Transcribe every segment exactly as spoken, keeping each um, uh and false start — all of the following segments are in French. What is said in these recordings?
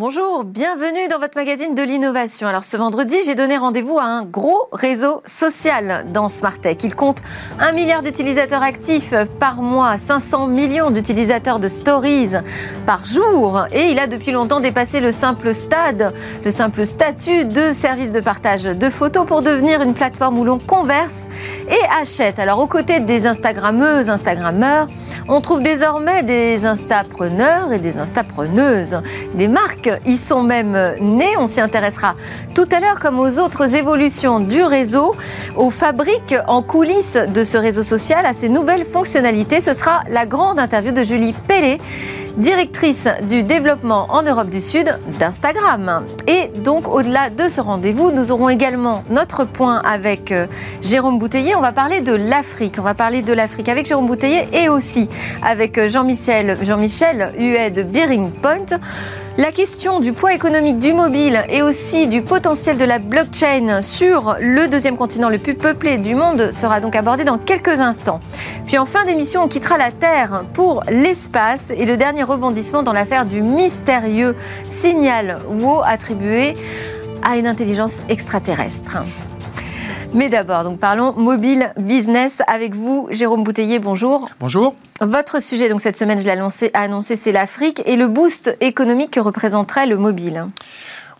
Bonjour, bienvenue dans votre magazine de l'innovation. Alors ce vendredi, j'ai donné rendez-vous à un gros réseau social dans Smart Tech. Il compte un milliard d'utilisateurs actifs par mois, cinq cents millions d'utilisateurs de stories par jour. Et il a depuis longtemps dépassé le simple stade, le simple statut de service de partage de photos pour devenir une plateforme où l'on converse et achète. Alors aux côtés des Instagrammeuses, Instagrammeurs, on trouve désormais des Instapreneurs et des Instapreneuses, des marques y sont même nés. On s'y intéressera tout à l'heure comme aux autres évolutions du réseau, aux fabriques en coulisses de ce réseau social, à ses nouvelles fonctionnalités. Ce sera la grande interview de Julie Pellet, directrice du développement en Europe du Sud d'Instagram. Et donc, au-delà de ce rendez-vous, nous aurons également notre point avec Jérôme Bouteiller. On va parler de l'Afrique. On va parler de l'Afrique avec Jérôme Bouteiller et aussi avec Jean-Michel, Jean-Michel Huet de Bearing Point. La question du poids économique du mobile et aussi du potentiel de la blockchain sur le deuxième continent le plus peuplé du monde sera donc abordée dans quelques instants. Puis en fin d'émission, on quittera la Terre pour l'espace et le dernier rebondissement dans l'affaire du mystérieux signal W O W attribué à une intelligence extraterrestre. Mais d'abord, donc parlons mobile business avec vous, Jérôme Bouteiller, bonjour. Bonjour. Votre sujet, donc cette semaine, je l'ai annoncé, annoncé c'est l'Afrique et le boost économique que représenterait le mobile.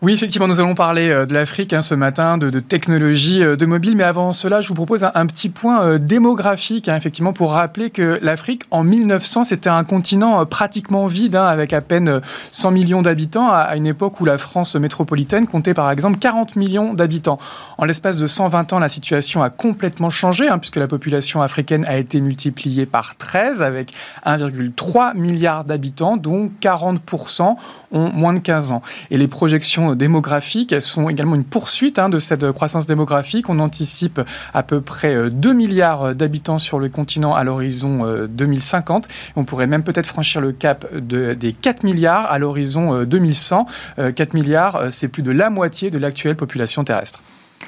Oui, effectivement, nous allons parler de l'Afrique hein, ce matin, de, de technologie, de mobile. Mais avant cela, je vous propose un, un petit point euh, démographique, hein, effectivement, pour rappeler que l'Afrique, en mille neuf cents, c'était un continent euh, pratiquement vide, hein, avec à peine cent millions d'habitants, à, à une époque où la France métropolitaine comptait par exemple quarante millions d'habitants. En l'espace de cent vingt ans, la situation a complètement changé, hein, puisque la population africaine a été multipliée par treize, avec un virgule trois milliard d'habitants, dont quarante pour cent ont moins de quinze ans. Et les projections démographiques, elles sont également une poursuite hein, de cette croissance démographique. On anticipe à peu près deux milliards d'habitants sur le continent à l'horizon deux mille cinquante. On pourrait même peut-être franchir le cap de, des quatre milliards à l'horizon deux mille cent. quatre milliards, c'est plus de la moitié de l'actuelle population terrestre.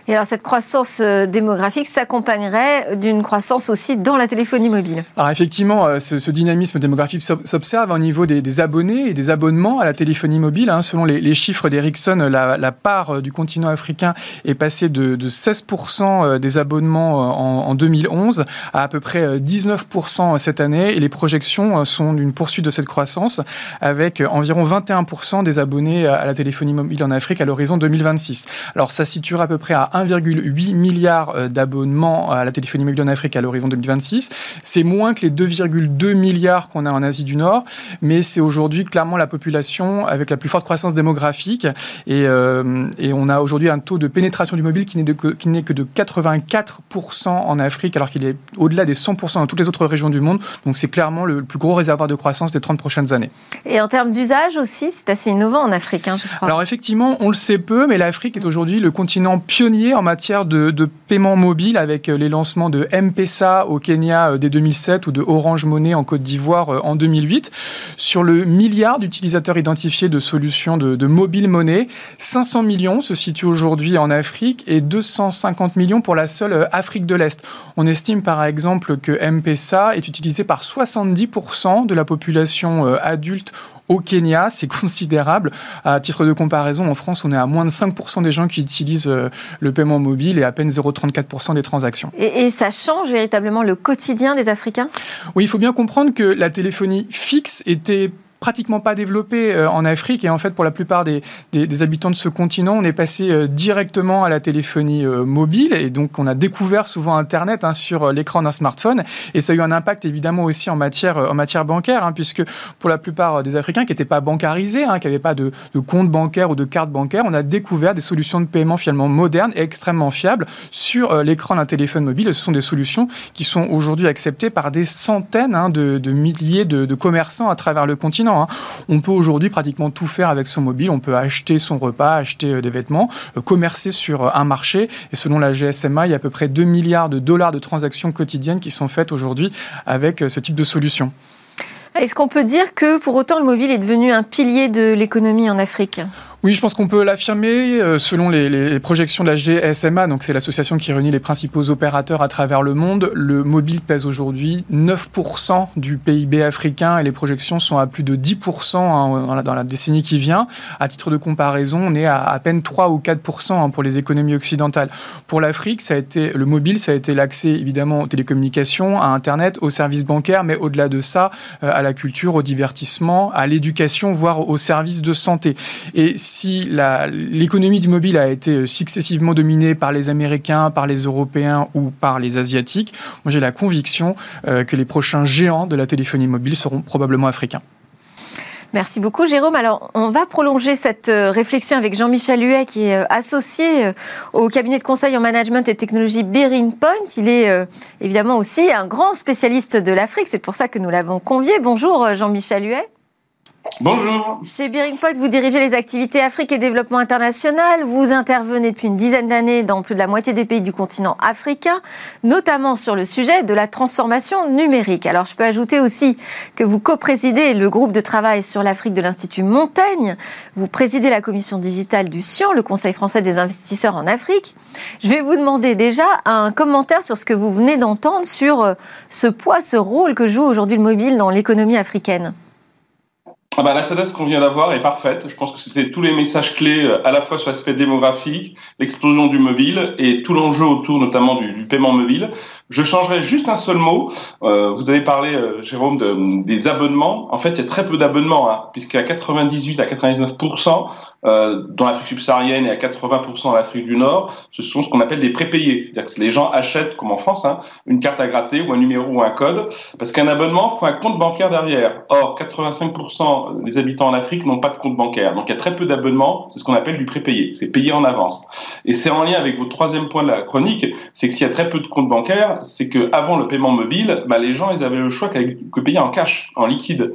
Et alors, cette croissance démographique s'accompagnerait d'une croissance aussi dans la téléphonie mobile. Alors, effectivement, ce, ce dynamisme démographique s'observe au niveau des, des abonnés et des abonnements à la téléphonie mobile. Hein. Selon les, les chiffres d'Ericsson, la, la part du continent africain est passée de, de seize pour cent des abonnements en, en deux mille onze à à peu près dix-neuf pour cent cette année. Et les projections sont d'une poursuite de cette croissance avec environ vingt et un pour cent des abonnés à la téléphonie mobile en Afrique à l'horizon deux mille vingt-six. Alors, ça situera à peu près à un virgule huit milliard d'abonnements à la téléphonie mobile en Afrique à l'horizon deux mille vingt-six. C'est moins que les deux virgule deux milliards qu'on a en Asie du Nord, mais c'est aujourd'hui clairement la population avec la plus forte croissance démographique. Et, euh, et on a aujourd'hui un taux de pénétration du mobile qui n'est, de, qui n'est que de quatre-vingt-quatre pour cent en Afrique, alors qu'il est au-delà des cent pour cent dans toutes les autres régions du monde. Donc c'est clairement le plus gros réservoir de croissance des trente prochaines années. Et en termes d'usage aussi, c'est assez innovant en Afrique, hein, je crois. Alors effectivement, on le sait peu, mais l'Afrique est aujourd'hui le continent pionnier en matière de, de paiement mobile avec les lancements de M-Pesa au Kenya dès deux mille sept ou de Orange Money en Côte d'Ivoire en deux mille huit. Sur le milliard d'utilisateurs identifiés de solutions de, de mobile monnaie, cinq cents millions se situent aujourd'hui en Afrique et deux cent cinquante millions pour la seule Afrique de l'Est. On estime par exemple que M-Pesa est utilisé par soixante-dix pour cent de la population adulte au Kenya, c'est considérable. À titre de comparaison, en France, on est à moins de cinq pour cent des gens qui utilisent le paiement mobile et à peine zéro virgule trente-quatre pour cent des transactions. Et, et ça change véritablement le quotidien des Africains ? Oui, il faut bien comprendre que la téléphonie fixe était pratiquement pas développé en Afrique et en fait pour la plupart des, des, des habitants de ce continent on est passé directement à la téléphonie mobile et donc on a découvert souvent Internet hein, sur l'écran d'un smartphone et ça a eu un impact évidemment aussi en matière, en matière bancaire hein, puisque pour la plupart des Africains qui n'étaient pas bancarisés, hein, qui n'avaient pas de, de compte bancaire ou de carte bancaire, on a découvert des solutions de paiement finalement modernes et extrêmement fiables sur l'écran d'un téléphone mobile et ce sont des solutions qui sont aujourd'hui acceptées par des centaines hein, de, de milliers de, de commerçants à travers le continent. On peut aujourd'hui pratiquement tout faire avec son mobile. On peut acheter son repas, acheter des vêtements, commercer sur un marché. Et selon la G S M A, il y a à peu près deux milliards de dollars de transactions quotidiennes qui sont faites aujourd'hui avec ce type de solution. Est-ce qu'on peut dire que pour autant le mobile est devenu un pilier de l'économie en Afrique ? Oui, je pense qu'on peut l'affirmer. Selon les, les projections de la G S M A, donc c'est l'association qui réunit les principaux opérateurs à travers le monde, le mobile pèse aujourd'hui neuf pour cent du P I B africain et les projections sont à plus de dix pour cent hein, dans, la, dans la décennie qui vient. À titre de comparaison, on est à à peine trois ou quatre pour cent hein, pour les économies occidentales. Pour l'Afrique, ça a été le mobile, ça a été l'accès évidemment aux télécommunications, à Internet, aux services bancaires, mais au-delà de ça, euh, à la culture, au divertissement, à l'éducation, voire aux services de santé. Et si la, l'économie du mobile a été successivement dominée par les Américains, par les Européens ou par les Asiatiques, moi j'ai la conviction euh, que les prochains géants de la téléphonie mobile seront probablement africains. Merci beaucoup Jérôme. Alors on va prolonger cette réflexion avec Jean-Michel Huet qui est associé au cabinet de conseil en management et technologie Bearing Point. Il est évidemment aussi un grand spécialiste de l'Afrique, c'est pour ça que nous l'avons convié. Bonjour Jean-Michel Huet. Bonjour. Chez Bearing Point, vous dirigez les activités Afrique et développement international. Vous intervenez depuis une dizaine d'années dans plus de la moitié des pays du continent africain, notamment sur le sujet de la transformation numérique. Alors, je peux ajouter aussi que vous coprésidez le groupe de travail sur l'Afrique de l'Institut Montaigne. Vous présidez la commission digitale du C I A N, le Conseil français des investisseurs en Afrique. Je vais vous demander déjà un commentaire sur ce que vous venez d'entendre, sur ce poids, ce rôle que joue aujourd'hui le mobile dans l'économie africaine. Ah bah, la synthèse qu'on vient d'avoir est parfaite. Je pense que c'était tous les messages clés à la fois sur l'aspect démographique, l'explosion du mobile et tout l'enjeu autour notamment du, du paiement mobile. Je changerai juste un seul mot. Euh, vous avez parlé, euh, Jérôme, de, des abonnements. En fait, il y a très peu d'abonnements, hein, puisqu'à quatre-vingt-dix-huit à quatre-vingt-dix-neuf pour cent euh, dans l'Afrique subsaharienne et à quatre-vingts pour cent dans l'Afrique du Nord, ce sont ce qu'on appelle des prépayés. C'est-à-dire que les gens achètent, comme en France, hein, une carte à gratter ou un numéro ou un code, parce qu'un abonnement, il faut un compte bancaire derrière. Or, quatre-vingt-cinq pour cent des habitants en Afrique n'ont pas de compte bancaire. Donc, il y a très peu d'abonnements. C'est ce qu'on appelle du prépayé. C'est payé en avance. Et c'est en lien avec votre troisième point de la chronique, c'est que s'il y a très peu de comptes bancaires, c'est qu'avant le paiement mobile, bah, les gens ils avaient le choix que payer en cash, en liquide.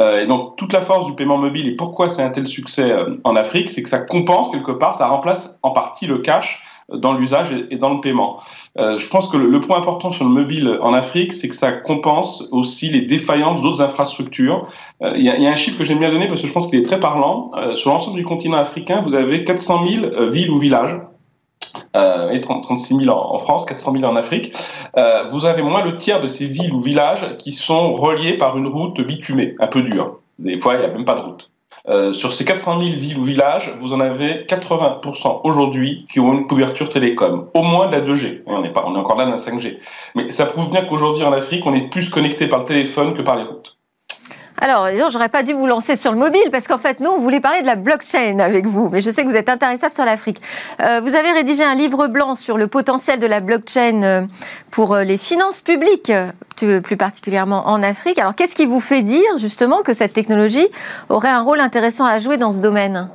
Euh, et donc, toute la force du paiement mobile, et pourquoi c'est un tel succès euh, en Afrique, c'est que ça compense quelque part, ça remplace en partie le cash dans l'usage et dans le paiement. Euh, je pense que le, le point important sur le mobile en Afrique, c'est que ça compense aussi les défaillances d'autres infrastructures. Il euh, y, y a un chiffre que j'aime bien donner parce que je pense qu'il est très parlant. Euh, sur l'ensemble du continent africain, vous avez quatre cent mille euh, villes ou villages. Euh, et trente-six mille en France, quatre cent mille en Afrique, euh, vous avez moins le tiers de ces villes ou villages qui sont reliés par une route bitumée, un peu dure. Des fois, il n'y a même pas de route. Euh, sur ces quatre cent mille villes ou villages, vous en avez quatre-vingts pour cent aujourd'hui qui ont une couverture télécom, au moins de la deux G. On est, pas, on est encore là dans la cinq G. Mais ça prouve bien qu'aujourd'hui, en Afrique, on est plus connecté par le téléphone que par les routes. Alors, disons, j'aurais pas dû vous lancer sur le mobile parce qu'en fait, nous, on voulait parler de la blockchain avec vous. Mais je sais que vous êtes intéressable sur l'Afrique. Euh, vous avez rédigé un livre blanc sur le potentiel de la blockchain pour les finances publiques, plus particulièrement en Afrique. Alors, qu'est-ce qui vous fait dire, justement, que cette technologie aurait un rôle intéressant à jouer dans ce domaine ?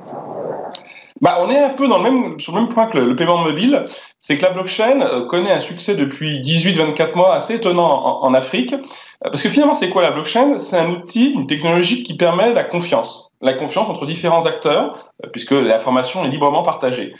Bah, on est un peu dans le même, sur le même point que le, le paiement mobile. C'est que la blockchain connaît un succès depuis dix-huit à vingt-quatre mois assez étonnant en, en Afrique. Parce que finalement, c'est quoi la blockchain? C'est un outil, une technologie qui permet la confiance. La confiance entre différents acteurs, puisque l'information est librement partagée.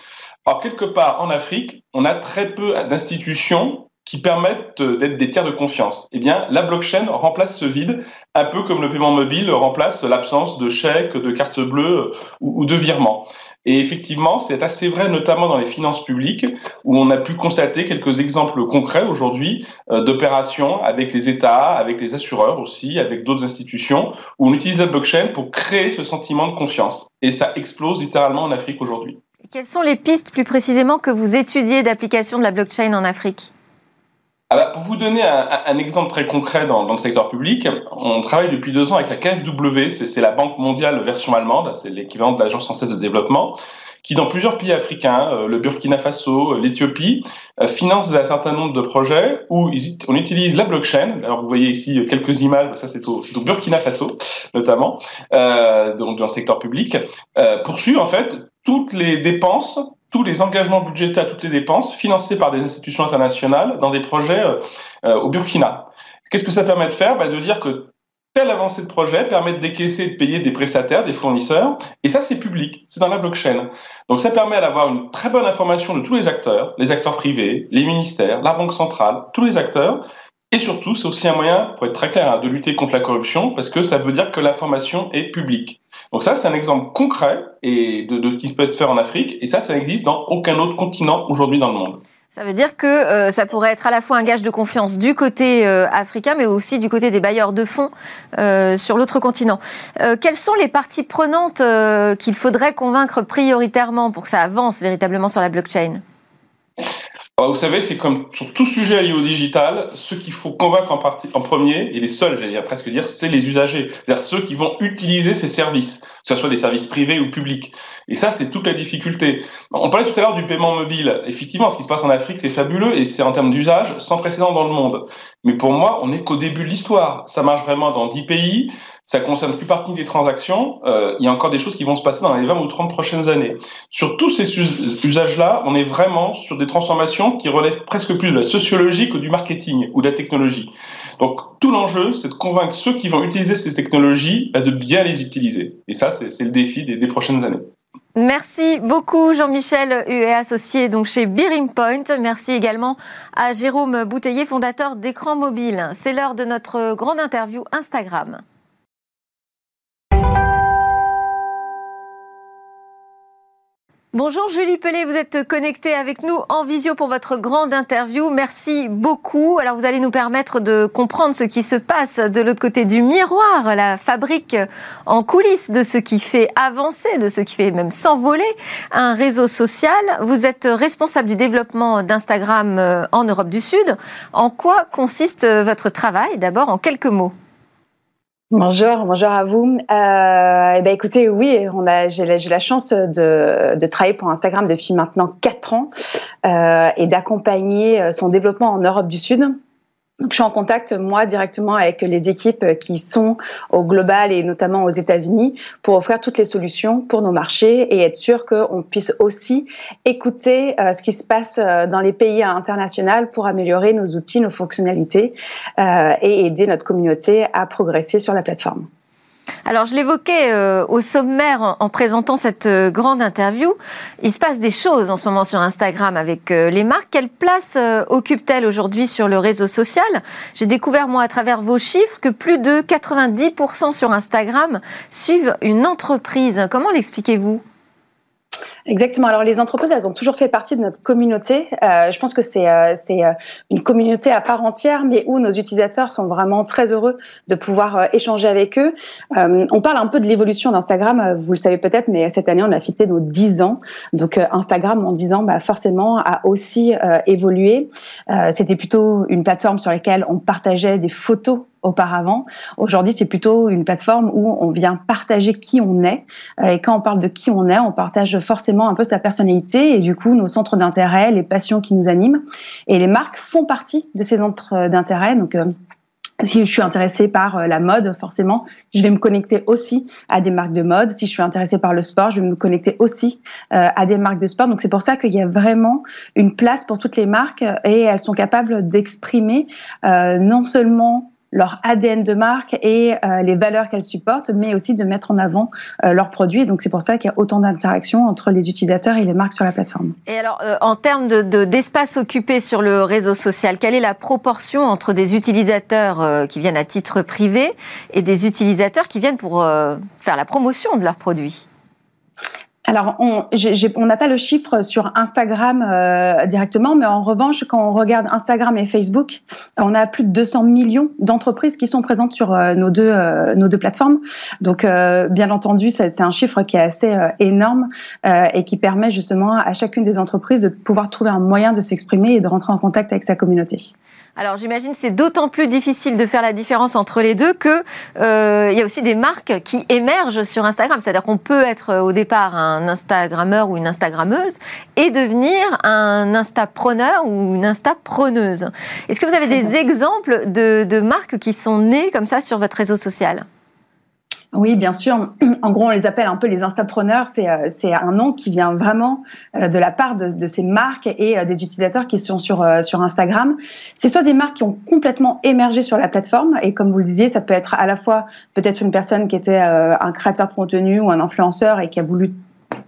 Alors, quelque part, en Afrique, on a très peu d'institutions qui permettent d'être des tiers de confiance. Eh bien, la blockchain remplace ce vide, un peu comme le paiement mobile remplace l'absence de chèques, de cartes bleues ou de virements. Et effectivement, c'est assez vrai, notamment dans les finances publiques, où on a pu constater quelques exemples concrets aujourd'hui euh, d'opérations avec les États, avec les assureurs aussi, avec d'autres institutions, où on utilise la blockchain pour créer ce sentiment de confiance. Et ça explose littéralement en Afrique aujourd'hui. Quelles sont les pistes, plus précisément, que vous étudiez d'application de la blockchain en Afrique ? Ah bah, pour vous donner un, un exemple très concret dans, dans le secteur public, on travaille depuis deux ans avec la K F W, c'est, c'est la Banque mondiale version allemande, c'est l'équivalent de l'Agence française de développement, qui dans plusieurs pays africains, euh, le Burkina Faso, l'Éthiopie, euh, finance un certain nombre de projets où ils, on utilise la blockchain. Alors vous voyez ici quelques images, ça c'est au, c'est au Burkina Faso notamment, euh, donc dans le secteur public, euh, poursuit en fait toutes les dépenses, tous les engagements budgétaires, toutes les dépenses financées par des institutions internationales dans des projets euh, au Burkina. Qu'est-ce que ça permet de faire? Bah, de dire que telle avancée de projet permet de décaisser et de payer des prestataires, des fournisseurs, et ça c'est public, c'est dans la blockchain. Donc ça permet d'avoir une très bonne information de tous les acteurs, les acteurs privés, les ministères, la Banque centrale, tous les acteurs, Et surtout, c'est aussi un moyen, pour être très clair, hein, de lutter contre la corruption, parce que ça veut dire que l'information est publique. Donc ça, c'est un exemple concret et de, de ce qui peut se faire en Afrique, et ça, ça n'existe dans aucun autre continent aujourd'hui dans le monde. Ça veut dire que euh, ça pourrait être à la fois un gage de confiance du côté euh, africain, mais aussi du côté des bailleurs de fonds euh, sur l'autre continent. Euh, quelles sont les parties prenantes euh, qu'il faudrait convaincre prioritairement pour que ça avance véritablement sur la blockchain ? Alors vous savez, c'est comme sur tout sujet lié au digital, ceux qu'il faut convaincre en, partie, en premier, et les seuls, j'allais presque dire, c'est les usagers. C'est-à-dire ceux qui vont utiliser ces services, que ce soit des services privés ou publics. Et ça, c'est toute la difficulté. On parlait tout à l'heure du paiement mobile. Effectivement, ce qui se passe en Afrique, c'est fabuleux, et c'est en termes d'usage sans précédent dans le monde. Mais pour moi, on n'est qu'au début de l'histoire. Ça marche vraiment dans dix pays. Ça concerne plus partie des transactions. Euh, il y a encore des choses qui vont se passer dans les vingt ou trente prochaines années. Sur tous ces usages-là, on est vraiment sur des transformations qui relèvent presque plus de la sociologie que du marketing ou de la technologie. Donc, tout l'enjeu, c'est de convaincre ceux qui vont utiliser ces technologies bah, de bien les utiliser. Et ça, c'est, c'est le défi des, des prochaines années. Merci beaucoup Jean-Michel Huet, associé donc chez Bearing Point. Merci également à Jérôme Bouteiller, fondateur d'Écran Mobile. C'est l'heure de notre grande interview Instagram. Bonjour Julie Pellet, vous êtes connectée avec nous en visio pour votre grande interview. Merci beaucoup. Alors vous allez nous permettre de comprendre ce qui se passe de l'autre côté du miroir, la fabrique en coulisses de ce qui fait avancer, de ce qui fait même s'envoler un réseau social. Vous êtes responsable du développement d'Instagram en Europe du Sud. En quoi consiste votre travail? D'abord en quelques mots. Bonjour, bonjour à vous. Euh, et ben écoutez, oui, on a, j'ai, la, j'ai la chance de, de travailler pour Instagram depuis maintenant quatre ans euh, et d'accompagner son développement en Europe du Sud. Donc, je suis en contact, moi, directement avec les équipes qui sont au global et notamment aux États-Unis pour offrir toutes les solutions pour nos marchés et être sûr qu'on puisse aussi écouter euh, ce qui se passe euh, dans les pays internationaux pour améliorer nos outils, nos fonctionnalités euh, et aider notre communauté à progresser sur la plateforme. Alors, je l'évoquais euh, au sommaire en, en présentant cette euh, grande interview. Il se passe des choses en ce moment sur Instagram avec euh, les marques. Quelle place euh, occupe-t-elle aujourd'hui sur le réseau social ? J'ai découvert, moi, à travers vos chiffres, que plus de quatre-vingt-dix pour cent sur Instagram suivent une entreprise. Comment l'expliquez-vous ? Exactement. Alors, les entreprises, elles ont toujours fait partie de notre communauté. Euh, je pense que c'est, euh, c'est euh, une communauté à part entière, mais où nos utilisateurs sont vraiment très heureux de pouvoir euh, échanger avec eux. Euh, on parle un peu de l'évolution d'Instagram, vous le savez peut-être, mais cette année, on a fêté nos dix ans. Donc, euh, Instagram, en dix ans, bah, forcément, a aussi euh, évolué. Euh, c'était plutôt une plateforme sur laquelle on partageait des photos auparavant. Aujourd'hui, c'est plutôt une plateforme où on vient partager qui on est. Et quand on parle de qui on est, on partage forcément un peu sa personnalité et du coup, nos centres d'intérêt, les passions qui nous animent. Et les marques font partie de ces centres d'intérêt. Donc, euh, si je suis intéressée par la mode, forcément, je vais me connecter aussi à des marques de mode. Si je suis intéressée par le sport, je vais me connecter aussi euh, à des marques de sport. Donc, c'est pour ça qu'il y a vraiment une place pour toutes les marques et elles sont capables d'exprimer euh, non seulement leur A D N de marque et euh, les valeurs qu'elles supportent, mais aussi de mettre en avant euh, leurs produits. Et donc, c'est pour ça qu'il y a autant d'interactions entre les utilisateurs et les marques sur la plateforme. Et alors, euh, en termes de, de, d'espace occupé sur le réseau social, quelle est la proportion entre des utilisateurs euh, qui viennent à titre privé et des utilisateurs qui viennent pour euh, faire la promotion de leurs produits ? Alors, on j'ai, j'ai, on n'a pas le chiffre sur Instagram euh, directement, mais en revanche, quand on regarde Instagram et Facebook, on a plus de deux cents millions d'entreprises qui sont présentes sur euh, nos deux euh, nos deux plateformes. Donc, euh, bien entendu, c'est, c'est un chiffre qui est assez euh, énorme euh, et qui permet justement à chacune des entreprises de pouvoir trouver un moyen de s'exprimer et de rentrer en contact avec sa communauté. Alors, j'imagine que c'est d'autant plus difficile de faire la différence entre les deux que euh, il y a aussi des marques qui émergent sur Instagram. C'est-à-dire qu'on peut être au départ un Instagrammeur ou une Instagrammeuse et devenir un Instapreneur ou une Instapreneuse. Est-ce que vous avez des exemples de, de marques qui sont nées comme ça sur votre réseau social ? Oui, bien sûr. En gros, on les appelle un peu les Instapreneurs. C'est, euh, c'est un nom qui vient vraiment euh, de la part de, de ces marques et euh, des utilisateurs qui sont sur, euh, sur Instagram. C'est soit des marques qui ont complètement émergé sur la plateforme. Et comme vous le disiez, ça peut être à la fois peut-être une personne qui était euh, un créateur de contenu ou un influenceur et qui a voulu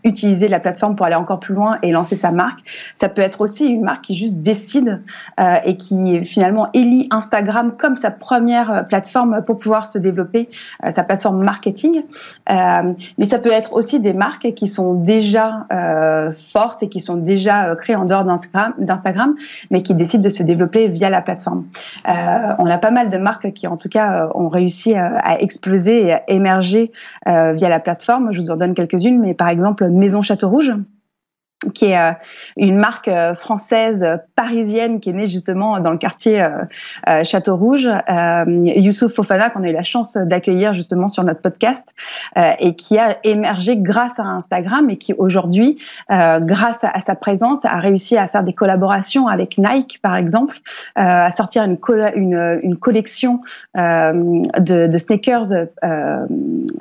utiliser la plateforme pour aller encore plus loin et lancer sa marque. Ça peut être aussi une marque qui juste décide euh, et qui finalement élit Instagram comme sa première plateforme pour pouvoir se développer, euh, sa plateforme marketing. Euh, mais ça peut être aussi des marques qui sont déjà euh, fortes et qui sont déjà euh, créées en dehors d'Instagram, d'Instagram, mais qui décident de se développer via la plateforme. Euh, on a pas mal de marques qui en tout cas ont réussi à, à exploser et à émerger euh, via la plateforme. Je vous en donne quelques-unes, mais par exemple Maison Château Rouge, qui est une marque française parisienne qui est née justement dans le quartier Château Rouge. Youssouf Fofana, qu'on a eu la chance d'accueillir justement sur notre podcast et qui a émergé grâce à Instagram et qui aujourd'hui, grâce à sa présence, a réussi à faire des collaborations avec Nike par exemple, à sortir une, une, une collection de, de sneakers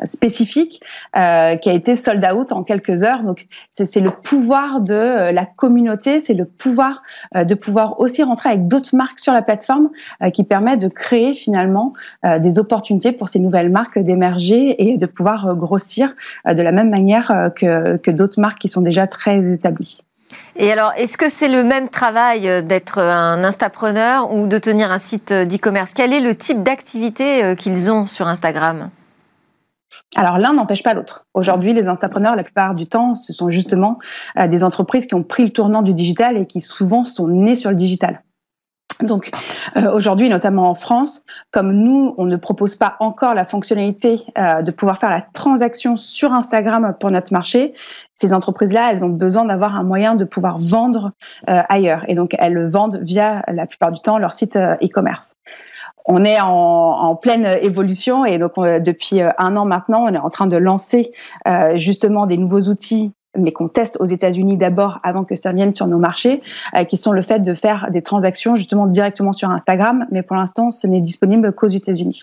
spécifiques qui a été sold out en quelques heures. Donc c'est, c'est le pouvoir de la communauté, c'est le pouvoir de pouvoir aussi rentrer avec d'autres marques sur la plateforme qui permet de créer finalement des opportunités pour ces nouvelles marques d'émerger et de pouvoir grossir de la même manière que, que d'autres marques qui sont déjà très établies. Et alors, est-ce que c'est le même travail d'être un instapreneur ou de tenir un site d'e-commerce? Quel est le type d'activité qu'ils ont sur Instagram ? Alors l'un n'empêche pas l'autre. Aujourd'hui, les instapreneurs, la plupart du temps, ce sont justement euh, des entreprises qui ont pris le tournant du digital et qui souvent sont nées sur le digital. Donc euh, aujourd'hui, notamment en France, comme nous, on ne propose pas encore la fonctionnalité euh, de pouvoir faire la transaction sur Instagram pour notre marché, ces entreprises-là, elles ont besoin d'avoir un moyen de pouvoir vendre euh, ailleurs. Et donc elles le vendent via, la plupart du temps, leur site euh, e-commerce. On est en, en pleine évolution et donc on, depuis un an maintenant, on est en train de lancer euh, justement des nouveaux outils, mais qu'on teste aux États-Unis d'abord avant que ça vienne sur nos marchés, euh, qui sont le fait de faire des transactions justement directement sur Instagram, mais pour l'instant, ce n'est disponible qu'aux États-Unis.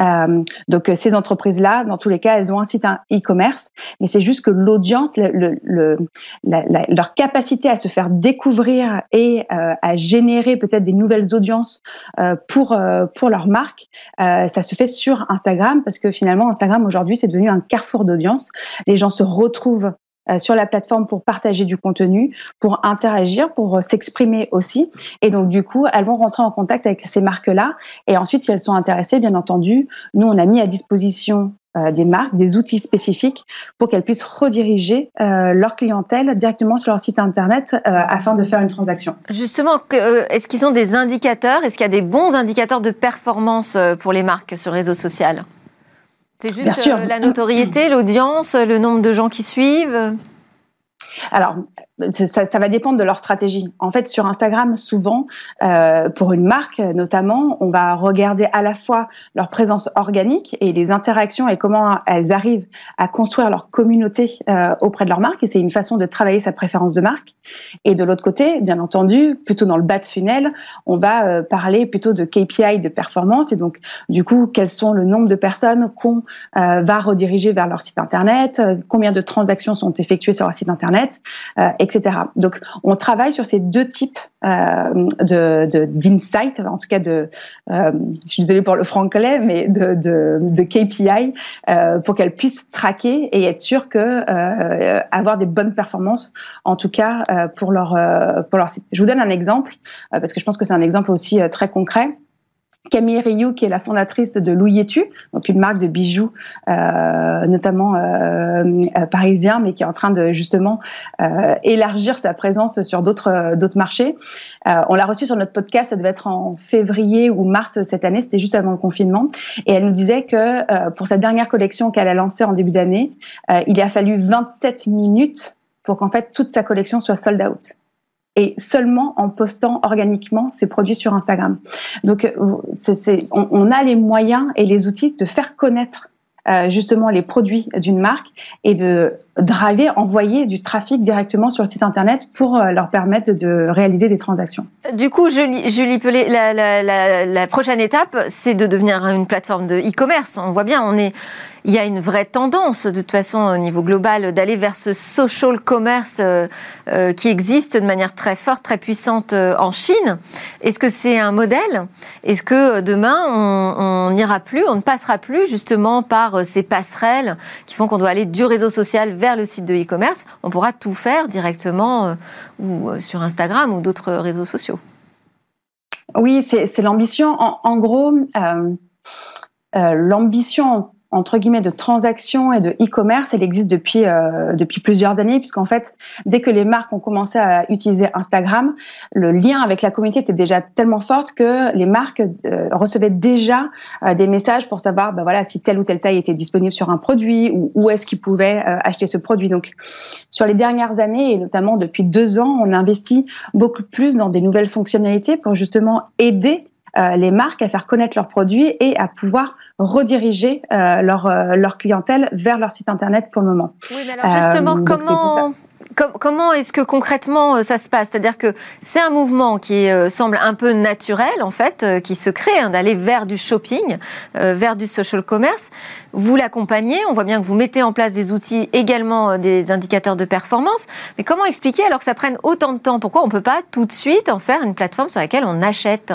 Euh, donc ces entreprises-là, dans tous les cas, elles ont un site un e-commerce, mais c'est juste que l'audience, le, le, le, la, la, leur capacité à se faire découvrir et euh, à générer peut-être des nouvelles audiences euh, pour euh, pour leur marque, euh, ça se fait sur Instagram parce que finalement Instagram aujourd'hui c'est devenu un carrefour d'audience. Les gens se retrouvent Euh, sur la plateforme pour partager du contenu, pour interagir, pour euh, s'exprimer aussi. Et donc, du coup, elles vont rentrer en contact avec ces marques-là. Et ensuite, si elles sont intéressées, bien entendu, nous, on a mis à disposition euh, des marques, des outils spécifiques pour qu'elles puissent rediriger euh, leur clientèle directement sur leur site Internet euh, afin de faire une transaction. Justement, euh, est-ce qu'ils ont des indicateurs? Est-ce qu'il y a des bons indicateurs de performance pour les marques sur le réseau social ? C'est juste euh, la notoriété, l'audience, le nombre de gens qui suivent? Alors, ça, ça va dépendre de leur stratégie. En fait, sur Instagram, souvent, euh, pour une marque notamment, on va regarder à la fois leur présence organique et les interactions et comment elles arrivent à construire leur communauté euh, auprès de leur marque. Et c'est une façon de travailler sa préférence de marque. Et de l'autre côté, bien entendu, plutôt dans le bas de funnel, on va euh, parler plutôt de K P I, de performance. Et donc, du coup, quels sont le nombre de personnes qu'on euh, va rediriger vers leur site Internet, euh, combien de transactions sont effectuées sur leur site Internet, euh, et cetera. Donc, on travaille sur ces deux types euh, de, de, d'insight, en tout cas de, euh, je suis désolée pour le franglais, mais de, de, de K P I euh, pour qu'elles puissent traquer et être sûres que euh, avoir des bonnes performances, en tout cas euh, pour leur euh, pour leur site. Je vous donne un exemple euh, parce que je pense que c'est un exemple aussi euh, très concret. Camille Rioux, qui est la fondatrice de Lou Yétu, donc une marque de bijoux euh, notamment euh, euh, parisien, mais qui est en train de justement euh, élargir sa présence sur d'autres euh, d'autres marchés. Euh, on l'a reçue sur notre podcast, ça devait être en février ou mars cette année, c'était juste avant le confinement, et elle nous disait que euh, pour sa dernière collection qu'elle a lancée en début d'année, euh, il a fallu vingt-sept minutes pour qu'en fait toute sa collection soit sold out. Et seulement en postant organiquement ses produits sur Instagram. Donc, c'est, c'est, on, on a les moyens et les outils de faire connaître euh, justement les produits d'une marque et de driver, envoyer du trafic directement sur le site Internet pour euh, leur permettre de réaliser des transactions. Du coup, Julie, Julie Pellet, la, la, la, la prochaine étape, c'est de devenir une plateforme de e-commerce. On voit bien, on est... il y a une vraie tendance, de toute façon, au niveau global, d'aller vers ce social commerce euh, euh, qui existe de manière très forte, très puissante euh, en Chine. Est-ce que c'est un modèle ? Est-ce que demain, on n'ira plus, on ne passera plus justement par euh, ces passerelles qui font qu'on doit aller du réseau social vers le site de e-commerce ? On pourra tout faire directement euh, ou euh, sur Instagram ou d'autres réseaux sociaux. Oui, c'est, c'est l'ambition. En, en gros, euh, euh, l'ambition... entre guillemets, de transactions et de e-commerce, elle existe depuis euh, depuis plusieurs années, puisqu'en fait, dès que les marques ont commencé à utiliser Instagram, le lien avec la communauté était déjà tellement fort que les marques euh, recevaient déjà euh, des messages pour savoir bah, voilà, si telle ou telle taille était disponible sur un produit ou où est-ce qu'ils pouvaient euh, acheter ce produit. Donc, sur les dernières années, et notamment depuis deux ans, on investit beaucoup plus dans des nouvelles fonctionnalités pour justement aider Euh, les marques à faire connaître leurs produits et à pouvoir rediriger euh, leur, euh, leur clientèle vers leur site internet pour le moment. Oui, mais alors justement, euh, comment, com- comment est-ce que concrètement euh, ça se passe ? C'est-à-dire que c'est un mouvement qui euh, semble un peu naturel, en fait, euh, qui se crée, hein, d'aller vers du shopping, euh, vers du social commerce. Vous l'accompagnez, on voit bien que vous mettez en place des outils, également euh, des indicateurs de performance. Mais comment expliquer alors que ça prenne autant de temps ? Pourquoi on ne peut pas tout de suite en faire une plateforme sur laquelle on achète ?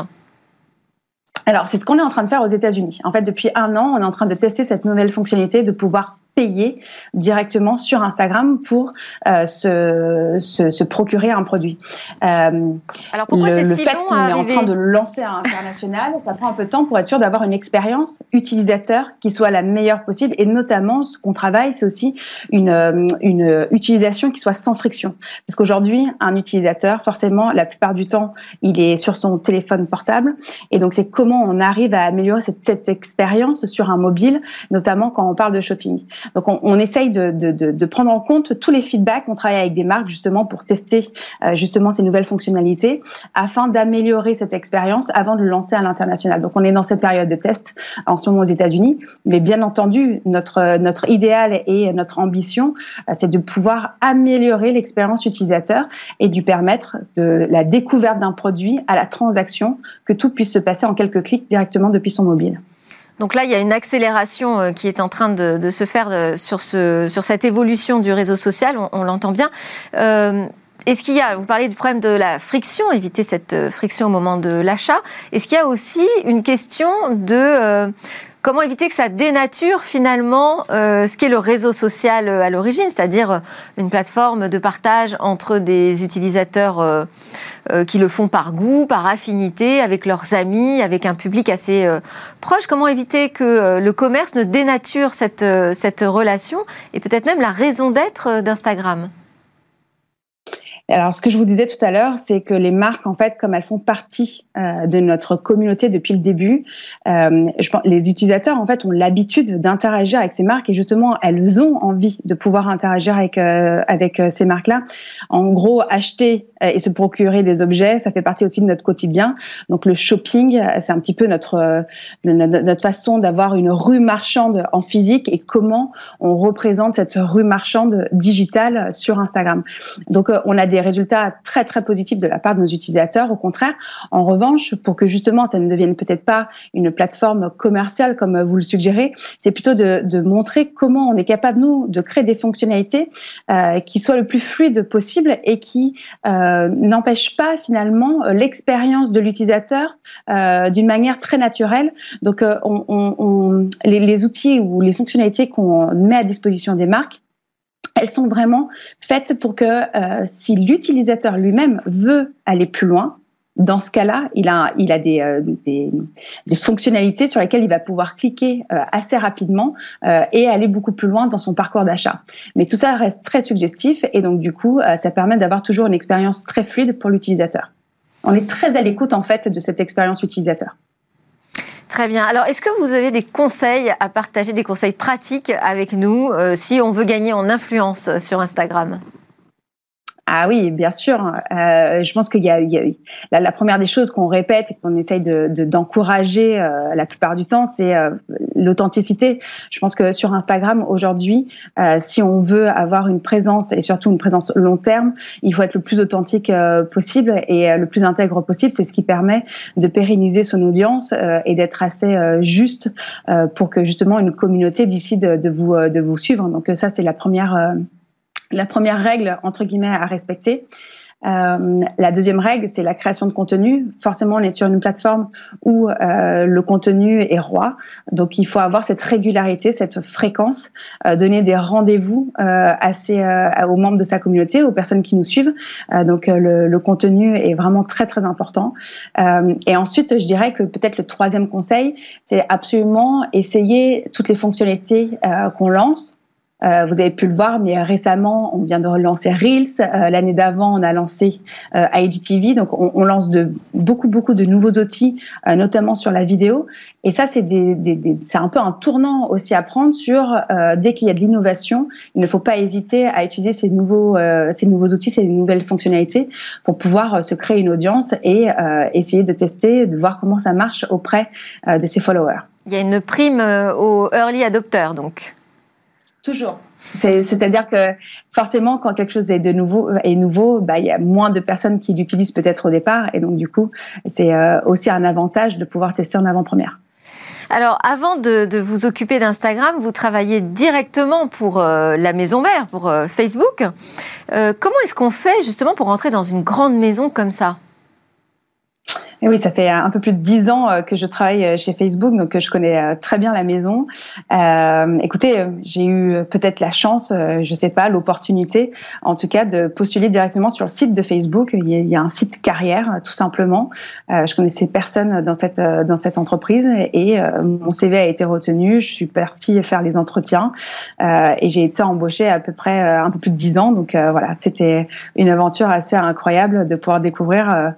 Alors, c'est ce qu'on est en train de faire aux États-Unis. En fait, depuis un an, on est en train de tester cette nouvelle fonctionnalité de pouvoir payer directement sur Instagram pour euh, se, se, se procurer un produit. Euh, Alors, pourquoi le, c'est le si fait long qu'on à est arriver... en train de le lancer à l'international, ça prend un peu de temps pour être sûr d'avoir une expérience utilisateur qui soit la meilleure possible. Et notamment, ce qu'on travaille, c'est aussi une, une utilisation qui soit sans friction. Parce qu'aujourd'hui, un utilisateur, forcément, la plupart du temps, il est sur son téléphone portable. Et donc, c'est comment on arrive à améliorer cette, cette expérience sur un mobile, notamment quand on parle de shopping. Donc, on, on essaye de, de, de, de prendre en compte tous les feedbacks. On travaille avec des marques justement pour tester euh, justement ces nouvelles fonctionnalités afin d'améliorer cette expérience avant de le lancer à l'international. Donc, on est dans cette période de test en ce moment aux États-Unis. Mais bien entendu, notre, notre idéal et notre ambition, euh, c'est de pouvoir améliorer l'expérience utilisateur et lui permettre de la découverte d'un produit à la transaction, que tout puisse se passer en quelques clics directement depuis son mobile. Donc là, il y a une accélération qui est en train de, de se faire sur, ce, sur cette évolution du réseau social, on, on l'entend bien. Euh, est-ce qu'il y a, vous parlez du problème de la friction, éviter cette friction au moment de l'achat, est-ce qu'il y a aussi une question de euh, comment éviter que ça dénature finalement euh, ce qu'est le réseau social à l'origine, c'est-à-dire une plateforme de partage entre des utilisateurs euh, qui le font par goût, par affinité, avec leurs amis, avec un public assez euh, proche. Comment éviter que euh, le commerce ne dénature cette, euh, cette relation et peut-être même la raison d'être euh, d'Instagram ? Alors, ce que je vous disais tout à l'heure, c'est que les marques, en fait, comme elles font partie euh, de notre communauté depuis le début, euh, je pense, les utilisateurs, en fait, ont l'habitude d'interagir avec ces marques et justement, elles ont envie de pouvoir interagir avec euh, avec ces marques-là. En gros, acheter euh, et se procurer des objets, ça fait partie aussi de notre quotidien. Donc, le shopping, c'est un petit peu notre euh, notre façon d'avoir une rue marchande en physique et comment on représente cette rue marchande digitale sur Instagram. Donc, euh, on a des Des résultats très très positifs de la part de nos utilisateurs. Au contraire, en revanche, pour que justement ça ne devienne peut-être pas une plateforme commerciale comme vous le suggérez, c'est plutôt de, de montrer comment on est capable nous de créer des fonctionnalités euh, qui soient le plus fluides possible et qui euh, n'empêchent pas finalement l'expérience de l'utilisateur euh, d'une manière très naturelle. Donc, euh, on, on, on, les, les outils ou les fonctionnalités qu'on met à disposition des marques, elles sont vraiment faites pour que euh, si l'utilisateur lui-même veut aller plus loin, dans ce cas-là, il a, il a des, euh, des, des fonctionnalités sur lesquelles il va pouvoir cliquer euh, assez rapidement euh, et aller beaucoup plus loin dans son parcours d'achat. Mais tout ça reste très suggestif et donc du coup, euh, ça permet d'avoir toujours une expérience très fluide pour l'utilisateur. On est très à l'écoute en fait de cette expérience utilisateur. Très bien. Alors, est-ce que vous avez des conseils à partager, des conseils pratiques avec nous, euh, si on veut gagner en influence sur Instagram ? Ah oui, bien sûr. Euh, je pense qu'il y a, il y a la, la première des choses qu'on répète et qu'on essaye de, de, d'encourager euh, la plupart du temps, c'est euh, l'authenticité. Je pense que sur Instagram, aujourd'hui, euh, si on veut avoir une présence et surtout une présence long terme, il faut être le plus authentique euh, possible et euh, le plus intègre possible. C'est ce qui permet de pérenniser son audience euh, et d'être assez euh, juste euh, pour que justement une communauté décide de vous, euh, de vous suivre. Donc ça, c'est la première... Euh, La première règle, entre guillemets, à respecter. Euh, la deuxième règle, c'est la création de contenu. Forcément, on est sur une plateforme où euh, le contenu est roi. Donc, il faut avoir cette régularité, cette fréquence, euh, donner des rendez-vous euh, assez, euh, aux membres de sa communauté, aux personnes qui nous suivent. Euh, donc, euh, le, le contenu est vraiment très, très important. Euh, et ensuite, je dirais que peut-être le troisième conseil, c'est absolument essayer toutes les fonctionnalités euh, qu'on lance. Euh, vous avez pu le voir, mais récemment, on vient de relancer Reels. Euh, l'année d'avant, on a lancé euh, I G T V. Donc, on, on lance de, beaucoup, beaucoup de nouveaux outils, euh, notamment sur la vidéo. Et ça, c'est, des, des, des, c'est un peu un tournant aussi à prendre sur euh, dès qu'il y a de l'innovation, il ne faut pas hésiter à utiliser ces nouveaux, euh, ces nouveaux outils, ces nouvelles fonctionnalités pour pouvoir euh, se créer une audience et euh, essayer de tester, de voir comment ça marche auprès euh, de ses followers. Il y a une prime euh, aux early adopters, donc. Toujours. C'est, c'est-à-dire que forcément, quand quelque chose est de nouveau, est nouveau, bah, il y a moins de personnes qui l'utilisent peut-être au départ, et donc du coup, c'est euh, aussi un avantage de pouvoir tester en avant-première. Alors, avant de, de vous occuper d'Instagram, vous travaillez directement pour euh, la maison mère, pour euh, Facebook. Euh, comment est-ce qu'on fait justement pour rentrer dans une grande maison comme ça ? Et oui, ça fait un peu plus de dix ans que je travaille chez Facebook, donc je connais très bien la maison. Euh, écoutez, j'ai eu peut-être la chance, je sais pas, l'opportunité, en tout cas, de postuler directement sur le site de Facebook. Il y a, il y a un site carrière, tout simplement. Euh, je connaissais personne dans cette dans cette entreprise et euh, mon C V a été retenu. Je suis partie faire les entretiens euh, et j'ai été embauchée à peu près euh, un peu plus de dix ans. Donc euh, voilà, c'était une aventure assez incroyable de pouvoir découvrir. Euh,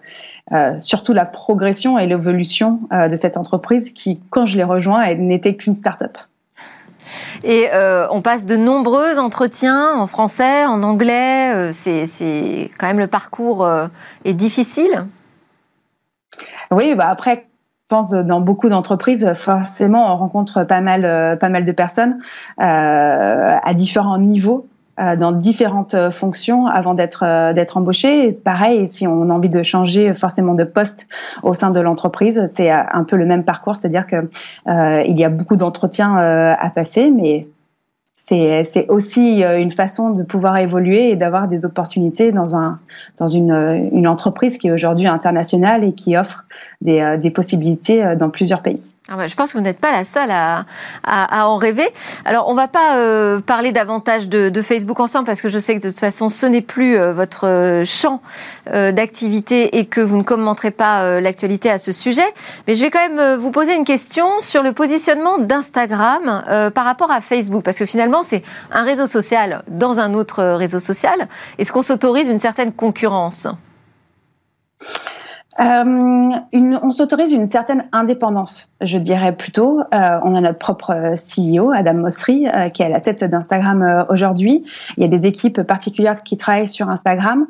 Euh, surtout la progression et l'évolution euh, de cette entreprise qui, quand je l'ai rejoint, elle n'était qu'une start-up. Et euh, on passe de nombreux entretiens en français, en anglais. Euh, c'est, c'est quand même le parcours euh, est difficile. Oui, bah après. Je pense dans beaucoup d'entreprises, forcément, on rencontre pas mal, euh, pas mal de personnes euh, à différents niveaux. Dans différentes fonctions avant d'être d'être embauché. Pareil, si on a envie de changer forcément de poste au sein de l'entreprise, c'est un peu le même parcours, c'est-à-dire que euh, il y a beaucoup d'entretiens euh, à passer, mais c'est c'est aussi une façon de pouvoir évoluer et d'avoir des opportunités dans un dans une une entreprise qui est aujourd'hui internationale et qui offre des des possibilités dans plusieurs pays. Je pense que vous n'êtes pas la seule à, à, à en rêver. Alors, on ne va pas euh, parler davantage de, de Facebook ensemble parce que je sais que de toute façon, ce n'est plus euh, votre champ euh, d'activité et que vous ne commenterez pas euh, l'actualité à ce sujet. Mais je vais quand même euh, vous poser une question sur le positionnement d'Instagram euh, par rapport à Facebook. Parce que finalement, c'est un réseau social dans un autre réseau social. Est-ce qu'on s'autorise une certaine concurrence ? Euh, une, on s'autorise une certaine indépendance, je dirais plutôt. Euh, on a notre propre C E O, Adam Mosseri, euh, qui est à la tête d'Instagram euh, aujourd'hui. Il y a des équipes particulières qui travaillent sur Instagram.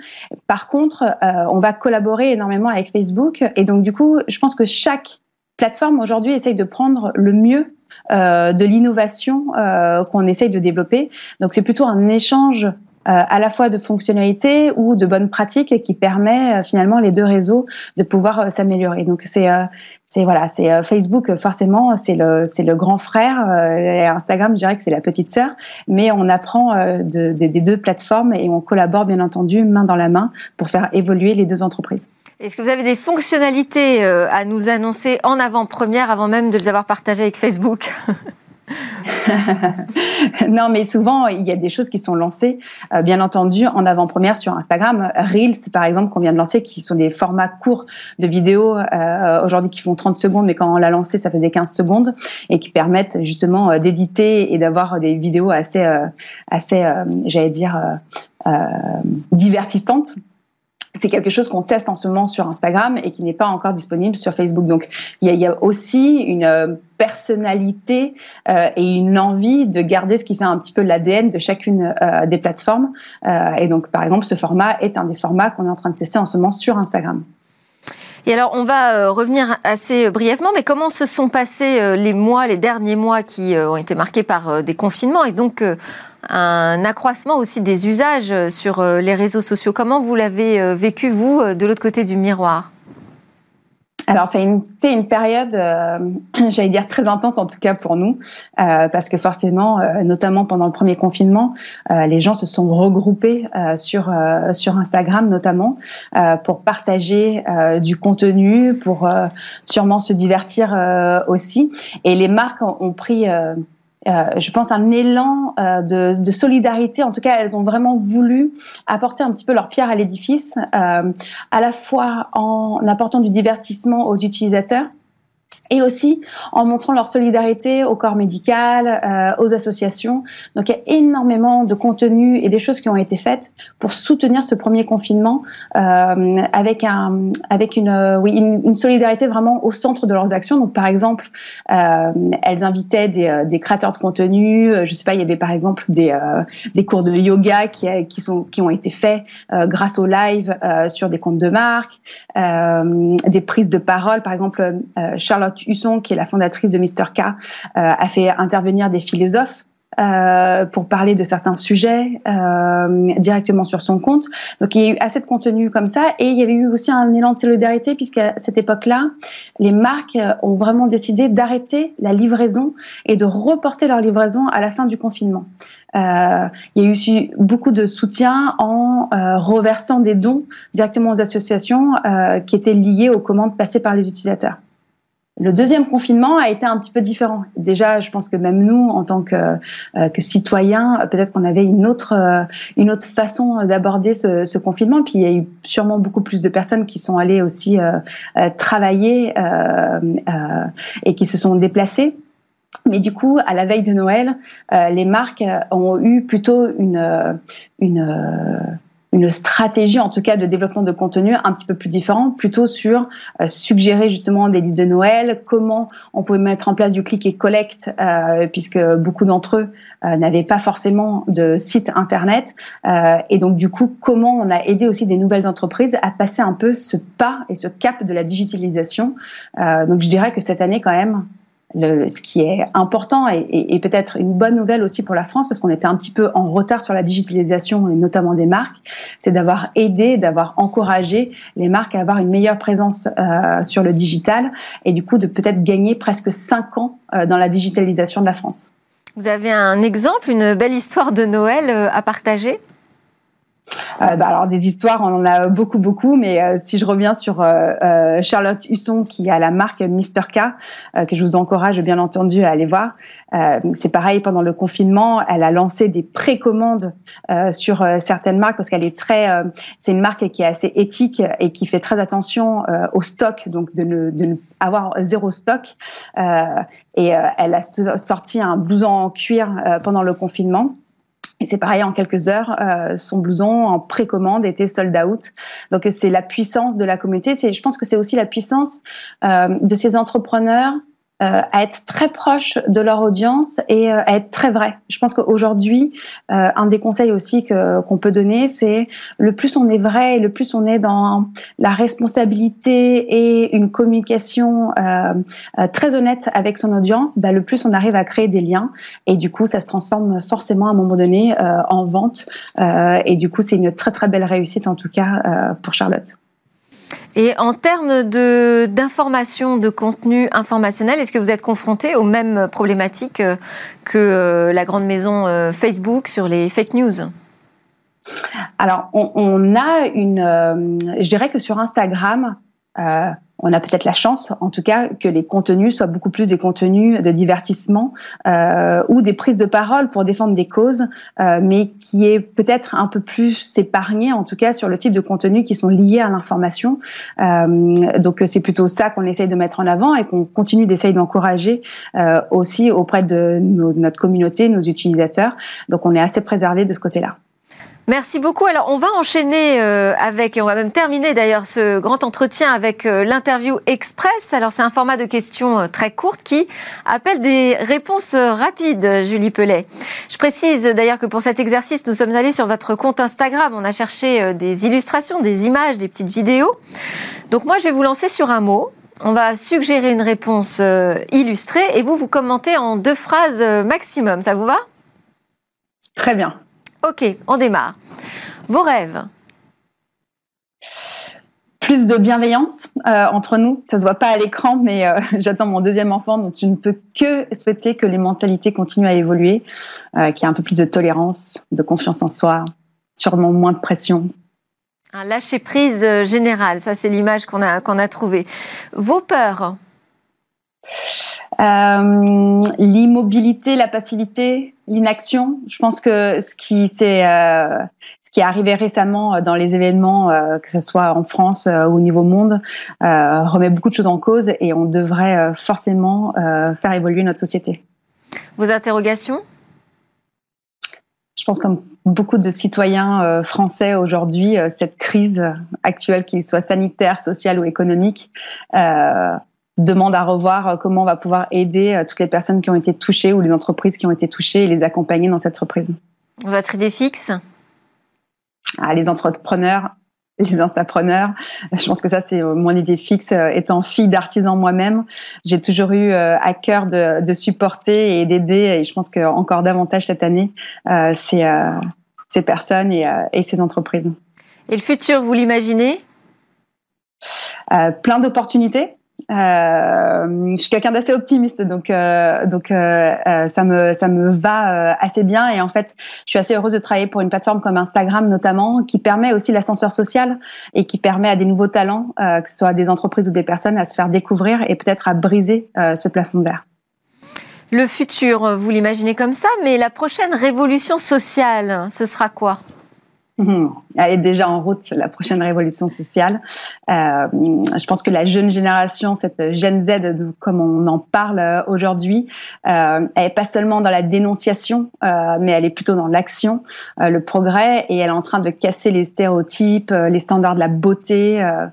Par contre, euh, on va collaborer énormément avec Facebook. Et donc, du coup, je pense que chaque plateforme aujourd'hui essaye de prendre le mieux euh, de l'innovation euh, qu'on essaye de développer. Donc, c'est plutôt un échange Euh, à la fois de fonctionnalités ou de bonnes pratiques qui permet euh, finalement les deux réseaux de pouvoir euh, s'améliorer. Donc c'est, euh, c'est voilà, c'est euh, Facebook forcément c'est le c'est le grand frère. Euh, et Instagram, je dirais que c'est la petite sœur. Mais on apprend euh, de, de, des deux plateformes et on collabore bien entendu main dans la main pour faire évoluer les deux entreprises. Est-ce que vous avez des fonctionnalités euh, à nous annoncer en avant-première avant même de les avoir partagées avec Facebook ? Non, mais souvent, il y a des choses qui sont lancées, euh, bien entendu, en avant-première sur Instagram. Reels, par exemple, qu'on vient de lancer, qui sont des formats courts de vidéos, euh, aujourd'hui qui font trente secondes, mais quand on l'a lancé, ça faisait quinze secondes, et qui permettent justement euh, d'éditer et d'avoir des vidéos assez, euh, assez euh, j'allais dire, euh, euh, divertissantes. c'est quelque chose qu'on teste en ce moment sur Instagram et qui n'est pas encore disponible sur Facebook. Donc, il y, y a aussi une euh, personnalité euh, et une envie de garder ce qui fait un petit peu l'A D N de chacune euh, des plateformes. Euh, et donc, par exemple, ce format est un des formats qu'on est en train de tester en ce moment sur Instagram. Et alors, on va euh, revenir assez brièvement, mais comment se sont passés euh, les mois, les derniers mois qui euh, ont été marqués par euh, des confinements et donc euh, un accroissement aussi des usages euh, sur euh, les réseaux sociaux. Comment vous l'avez euh, vécu, vous, euh, de l'autre côté du miroir ? Alors, ça a été une période, euh, j'allais dire très intense en tout cas pour nous, euh, parce que forcément, euh, notamment pendant le premier confinement, euh, les gens se sont regroupés euh, sur euh, sur Instagram notamment euh, pour partager euh, du contenu, pour euh, sûrement se divertir euh, aussi. Et les marques ont pris euh, Euh, je pense un élan euh, de, de solidarité. En tout cas, elles ont vraiment voulu apporter un petit peu leur pierre à l'édifice, euh, à la fois en apportant du divertissement aux utilisateurs et aussi en montrant leur solidarité au corps médical, euh, aux associations. Donc, il y a énormément de contenu et des choses qui ont été faites pour soutenir ce premier confinement euh, avec un, avec une, euh, oui, une, une solidarité vraiment au centre de leurs actions. Donc, par exemple, euh, elles invitaient des, euh, des créateurs de contenu. Je sais pas, il y avait par exemple des, euh, des cours de yoga qui, qui sont, qui ont été faits euh, grâce aux lives euh, sur des comptes de marque, euh, des prises de parole. Par exemple, euh, Charlotte Husson, qui est la fondatrice de Mister K, euh, a fait intervenir des philosophes euh, pour parler de certains sujets euh, directement sur son compte. Donc, il y a eu assez de contenu comme ça et il y avait eu aussi un élan de solidarité puisqu'à cette époque-là, les marques ont vraiment décidé d'arrêter la livraison et de reporter leur livraison à la fin du confinement. Euh, il y a eu beaucoup de soutien en euh, reversant des dons directement aux associations euh, qui étaient liées aux commandes passées par les utilisateurs. Le deuxième confinement a été un petit peu différent. Déjà, je pense que même nous, en tant que, euh, que citoyens, peut-être qu'on avait une autre, euh, une autre façon d'aborder ce, ce confinement. Puis il y a eu sûrement beaucoup plus de personnes qui sont allées aussi euh, euh, travailler euh, euh, et qui se sont déplacées. Mais du coup, à la veille de Noël, euh, les marques ont eu plutôt une... une euh, une stratégie en tout cas de développement de contenu un petit peu plus différent, plutôt sur euh, suggérer justement des listes de Noël, comment on pouvait mettre en place du click et collect, euh, puisque beaucoup d'entre eux euh, n'avaient pas forcément de site internet, euh, et donc du coup comment on a aidé aussi des nouvelles entreprises à passer un peu ce pas et ce cap de la digitalisation. Euh, donc je dirais que cette année quand même, Le, ce qui est important et, et, et peut-être une bonne nouvelle aussi pour la France, parce qu'on était un petit peu en retard sur la digitalisation et notamment des marques, c'est d'avoir aidé, d'avoir encouragé les marques à avoir une meilleure présence euh, sur le digital et du coup de peut-être gagner presque cinq ans euh, dans la digitalisation de la France. Vous avez un exemple, une belle histoire de Noël euh, à partager ? Euh, bah, alors des histoires, on en a beaucoup beaucoup, mais euh, si je reviens sur euh, euh, Charlotte Husson qui a la marque Mister K, euh, que je vous encourage bien entendu à aller voir, euh, c'est pareil, pendant le confinement elle a lancé des précommandes euh, sur euh, certaines marques parce qu'elle est très, euh, c'est une marque qui est assez éthique et qui fait très attention euh, au stock, donc de ne, de ne avoir zéro stock euh, et euh, elle a sorti un blouson en cuir euh, pendant le confinement. Et c'est pareil, en quelques heures, euh, son blouson en précommande était sold out. Donc c'est la puissance de la communauté. C'est, je pense que c'est aussi la puissance euh, de ces entrepreneurs euh, à être très proches de leur audience et euh, à être très vrais. Je pense qu'aujourd'hui, euh, un des conseils aussi que, qu'on peut donner, c'est le plus on est vrai et le plus on est dans la responsabilité et une communication euh, euh, très honnête avec son audience, bah, le plus on arrive à créer des liens et du coup ça se transforme forcément à un moment donné euh, en vente euh, et du coup c'est une très très belle réussite en tout cas euh, pour Charlotte. Et en termes de, d'information, de contenu informationnel, est-ce que vous êtes confronté aux mêmes problématiques que la grande maison Facebook sur les fake news ? Alors, on, on a une... Euh, je dirais que sur Instagram... Euh, on a peut-être la chance, en tout cas, que les contenus soient beaucoup plus des contenus de divertissement euh, ou des prises de parole pour défendre des causes, euh, mais qui est peut-être un peu plus épargné, en tout cas, sur le type de contenus qui sont liés à l'information. Euh, donc, c'est plutôt ça qu'on essaye de mettre en avant et qu'on continue d'essayer d'encourager euh, aussi auprès de nos, notre communauté, nos utilisateurs. Donc, on est assez préservé de ce côté-là. Merci beaucoup. Alors, on va enchaîner avec, et on va même terminer d'ailleurs ce grand entretien avec l'interview express. Alors, c'est un format de questions très courtes qui appelle des réponses rapides, Julie Pellet. Je précise d'ailleurs que pour cet exercice, nous sommes allés sur votre compte Instagram. On a cherché des illustrations, des images, des petites vidéos. Donc, moi, je vais vous lancer sur un mot. On va suggérer une réponse illustrée et vous, vous commentez en deux phrases maximum. Ça vous va ? Très bien. Ok, on démarre. Vos rêves ? Plus de bienveillance euh, entre nous. Ça ne se voit pas à l'écran, mais euh, j'attends mon deuxième enfant, donc je ne peux que souhaiter que les mentalités continuent à évoluer, euh, qu'il y ait un peu plus de tolérance, de confiance en soi, sûrement moins de pression. Un lâcher-prise général, ça c'est l'image qu'on a, qu'on a trouvée. Vos peurs ? euh, L'immobilité, la passivité, l'inaction. Je pense que ce qui, c'est, euh, ce qui est arrivé récemment dans les événements, euh, que ce soit en France euh, ou au niveau monde, euh, remet beaucoup de choses en cause et on devrait euh, forcément euh, faire évoluer notre société. Vos interrogations ? Je pense comme beaucoup de citoyens euh, français aujourd'hui, euh, cette crise actuelle, qu'il soit sanitaire, sociale ou économique, euh, demande à revoir comment on va pouvoir aider euh, toutes les personnes qui ont été touchées ou les entreprises qui ont été touchées et les accompagner dans cette reprise. Votre idée fixe ? Ah, les entrepreneurs, les instapreneurs, je pense que ça c'est mon idée fixe. Étant fille d'artisan moi-même, j'ai toujours eu à cœur de, de supporter et d'aider, et je pense qu'encore davantage cette année, euh, ces, euh, ces personnes et, euh, et ces entreprises. Et le futur, vous l'imaginez ? euh, Plein d'opportunités. Euh, je suis quelqu'un d'assez optimiste, donc euh, donc euh, euh, ça me ça me va euh, assez bien, et en fait je suis assez heureuse de travailler pour une plateforme comme Instagram notamment, qui permet aussi l'ascenseur social et qui permet à des nouveaux talents, euh, que ce soit des entreprises ou des personnes, à se faire découvrir et peut-être à briser euh, ce plafond de verre. Le futur, vous l'imaginez comme ça, mais la prochaine révolution sociale, ce sera quoi ? Mmh. Elle est déjà en route, la prochaine révolution sociale. Euh, je pense que la jeune génération, cette Gen Z, comme on en parle aujourd'hui, euh, elle n'est pas seulement dans la dénonciation, euh, mais elle est plutôt dans l'action, euh, le progrès, et elle est en train de casser les stéréotypes, euh, les standards de la beauté. Euh,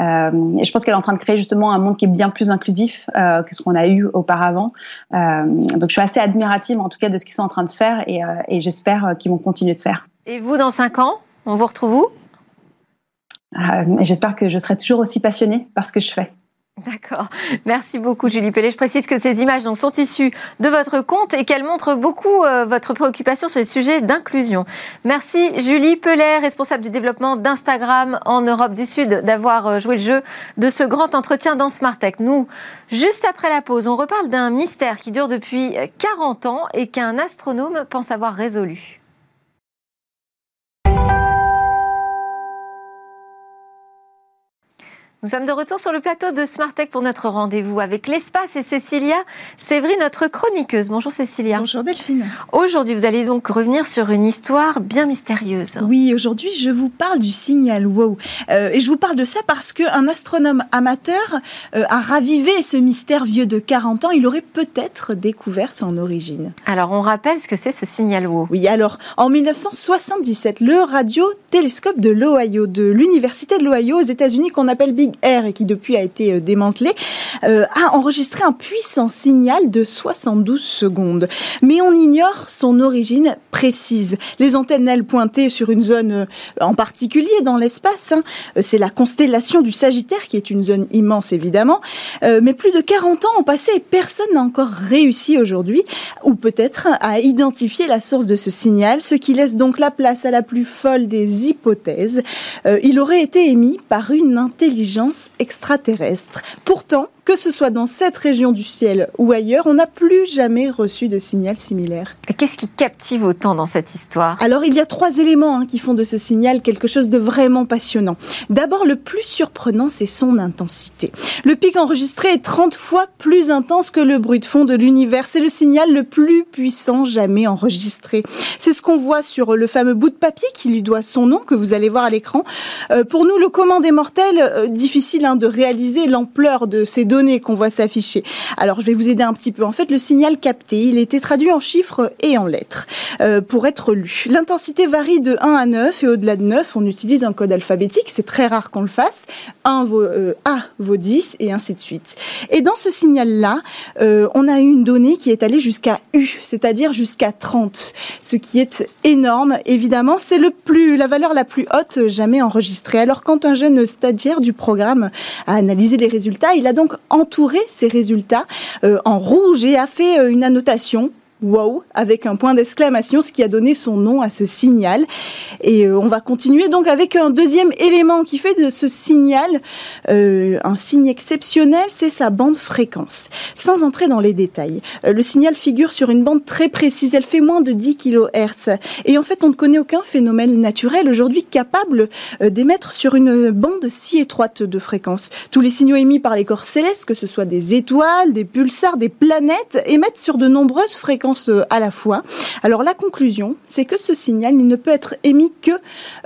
euh, et je pense qu'elle est en train de créer justement un monde qui est bien plus inclusif euh, que ce qu'on a eu auparavant. Euh, donc je suis assez admirative en tout cas de ce qu'ils sont en train de faire, et, euh, et j'espère qu'ils vont continuer de faire. Et vous, dans cinq ans, on vous retrouve où ? euh, J'espère que je serai toujours aussi passionnée par ce que je fais. D'accord. Merci beaucoup, Julie Pellet. Je précise que ces images donc, sont issues de votre compte et qu'elles montrent beaucoup euh, votre préoccupation sur les sujets d'inclusion. Merci, Julie Pellet, responsable du développement d'Instagram en Europe du Sud, d'avoir euh, joué le jeu de ce grand entretien dans Smart Tech. Nous, juste après la pause, on reparle d'un mystère qui dure depuis quarante ans et qu'un astronome pense avoir résolu. Nous sommes de retour sur le plateau de Smart Tech pour notre rendez-vous avec l'espace et Cécilia Sévry, notre chroniqueuse. Bonjour Cécilia. Bonjour Delphine. Aujourd'hui, vous allez donc revenir sur une histoire bien mystérieuse. Oui, aujourd'hui, je vous parle du signal WOW. Euh, et je vous parle de ça parce qu'un astronome amateur euh, a ravivé ce mystère vieux de quarante ans. Il aurait peut-être découvert son origine. Alors, on rappelle ce que c'est ce signal WOW. Oui, alors, en mille neuf cent soixante-dix-sept, le radiotélescope de l'Ohio, de l'Université de l'Ohio aux États-Unis, qu'on appelle Big R et qui depuis a été démantelé, euh, a enregistré un puissant signal de soixante-douze secondes. Mais on ignore son origine précise. Les antennes, elles, pointaient sur une zone en particulier dans l'espace. Hein. C'est la constellation du Sagittaire, qui est une zone immense, évidemment. Euh, mais plus de quarante ans ont passé et personne n'a encore réussi aujourd'hui, ou peut-être à identifier la source de ce signal, ce qui laisse donc la place à la plus folle des hypothèses. Euh, il aurait été émis par une intelligence extraterrestre. Pourtant, que ce soit dans cette région du ciel ou ailleurs, on n'a plus jamais reçu de signal similaire. Et qu'est-ce qui captive autant dans cette histoire ? Alors, il y a trois éléments hein, qui font de ce signal quelque chose de vraiment passionnant. D'abord, le plus surprenant, c'est son intensité. Le pic enregistré est trente fois plus intense que le bruit de fond de l'univers. C'est le signal le plus puissant jamais enregistré. C'est ce qu'on voit sur le fameux bout de papier qui lui doit son nom, que vous allez voir à l'écran. Euh, pour nous, le commun des mortels, euh, difficile hein, de réaliser l'ampleur de ces données données qu'on voit s'afficher. Alors, je vais vous aider un petit peu. En fait, le signal capté, il était traduit en chiffres et en lettres euh, pour être lu. L'intensité varie de un à neuf et au-delà de neuf, on utilise un code alphabétique. C'est très rare qu'on le fasse. un vaut, euh, A vaut dix et ainsi de suite. Et dans ce signal-là, euh, on a eu une donnée qui est allée jusqu'à U, c'est-à-dire jusqu'à trente, ce qui est énorme. Évidemment, c'est le plus, la valeur la plus haute jamais enregistrée. Alors, quand un jeune stagiaire du programme a analysé les résultats, il a donc entouré ces résultats euh, en rouge et a fait euh, une annotation. Wow, avec un point d'exclamation, ce qui a donné son nom à ce signal. Et euh, on va continuer donc avec un deuxième élément qui fait de ce signal euh, un signe exceptionnel, c'est sa bande fréquence. Sans entrer dans les détails, euh, le signal figure sur une bande très précise, elle fait moins de dix kilohertz. Et en fait, on ne connaît aucun phénomène naturel aujourd'hui capable euh, d'émettre sur une bande si étroite de fréquence. Tous les signaux émis par les corps célestes, que ce soit des étoiles, des pulsars, des planètes, émettent sur de nombreuses fréquences à la fois. Alors la conclusion, c'est que ce signal, il ne peut être émis que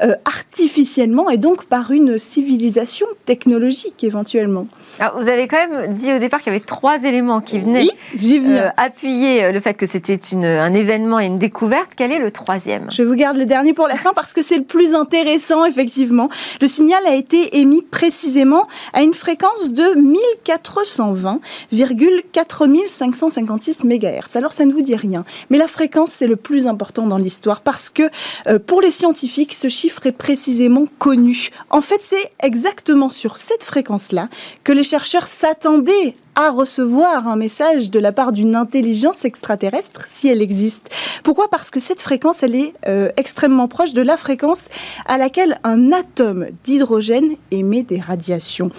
euh, artificiellement et donc par une civilisation technologique éventuellement. Alors, vous avez quand même dit au départ qu'il y avait trois éléments qui venaient oui, euh, appuyer le fait que c'était une, un événement et une découverte. Quel est le troisième ? Je vous garde le dernier pour la fin parce que c'est le plus intéressant effectivement. Le signal a été émis précisément à une fréquence de mille quatre cent vingt virgule quatre mille cinq cent cinquante-six mégahertz. Alors ça ne vous dit rien. Mais la fréquence, c'est le plus important dans l'histoire parce que euh, pour les scientifiques, ce chiffre est précisément connu. En fait, c'est exactement sur cette fréquence-là que les chercheurs s'attendaient à recevoir un message de la part d'une intelligence extraterrestre, si elle existe. Pourquoi ? Parce que cette fréquence, elle est euh, extrêmement proche de la fréquence à laquelle un atome d'hydrogène émet des radiations.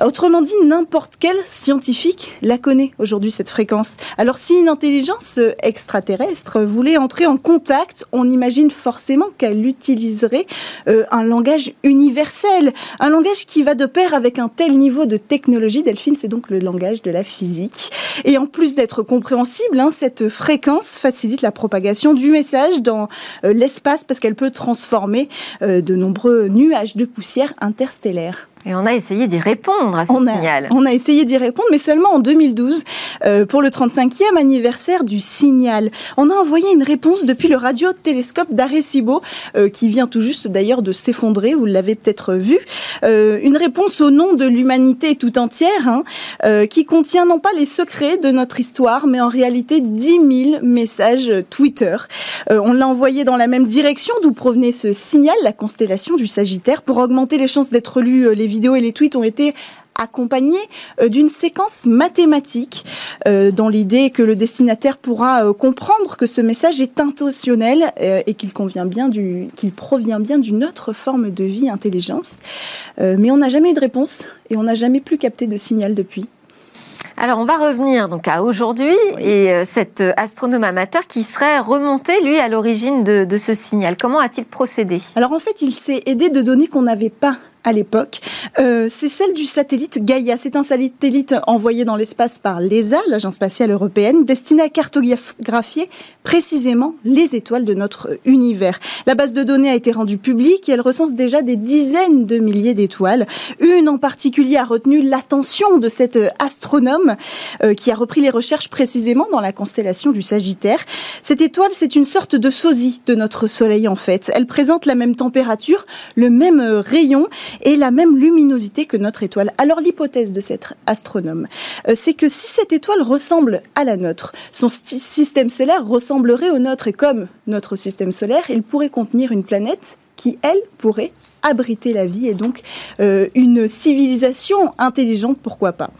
Autrement dit, n'importe quel scientifique la connaît aujourd'hui, cette fréquence. Alors, si une intelligence extraterrestre voulait entrer en contact, on imagine forcément qu'elle utiliserait euh, un langage universel, un langage qui va de pair avec un tel niveau de technologie. Delphine, c'est donc le langage de la physique. Et en plus d'être compréhensible, hein, cette fréquence facilite la propagation du message dans euh, l'espace parce qu'elle peut transformer euh, de nombreux nuages de poussière interstellaire. Et on a essayé d'y répondre à ce on a, signal. On a essayé d'y répondre, mais seulement en deux mille douze, euh, pour le trente-cinquième anniversaire du signal. On a envoyé une réponse depuis le radiotélescope d'Arecibo, euh, qui vient tout juste d'ailleurs de s'effondrer, vous l'avez peut-être vu. Euh, une réponse au nom de l'humanité tout entière, hein, euh, qui contient non pas les secrets de notre histoire, mais en réalité dix mille messages Twitter. Euh, on l'a envoyé dans la même direction d'où provenait ce signal, la constellation du Sagittaire, pour augmenter les chances d'être lus. Euh, les Les vidéos et les tweets ont été accompagnés d'une séquence mathématique euh, dans l'idée que le destinataire pourra euh, comprendre que ce message est intentionnel euh, et qu'il convient bien du, qu'il provient bien d'une autre forme de vie, intelligence. Euh, mais on n'a jamais eu de réponse et on n'a jamais plus capté de signal depuis. Alors, on va revenir donc à aujourd'hui oui. et euh, cet astronome amateur qui serait remonté, lui, à l'origine de, de ce signal. Comment a-t-il procédé ? Alors, en fait, il s'est aidé de données qu'on n'avait pas à l'époque, euh, c'est celle du satellite Gaïa. C'est un satellite envoyé dans l'espace par l'E S A, l'Agence spatiale européenne, destiné à cartographier précisément les étoiles de notre univers. La base de données a été rendue publique et elle recense déjà des dizaines de milliers d'étoiles. Une en particulier a retenu l'attention de cet astronome euh, qui a repris les recherches précisément dans la constellation du Sagittaire. Cette étoile, c'est une sorte de sosie de notre Soleil en fait. Elle présente la même température, le même rayon et la même luminosité que notre étoile. Alors l'hypothèse de cet astronome, euh, c'est que si cette étoile ressemble à la nôtre, son sti- système stellaire ressemblerait au nôtre et comme notre système solaire, il pourrait contenir une planète qui, elle, pourrait abriter la vie et donc euh, une civilisation intelligente, pourquoi pas.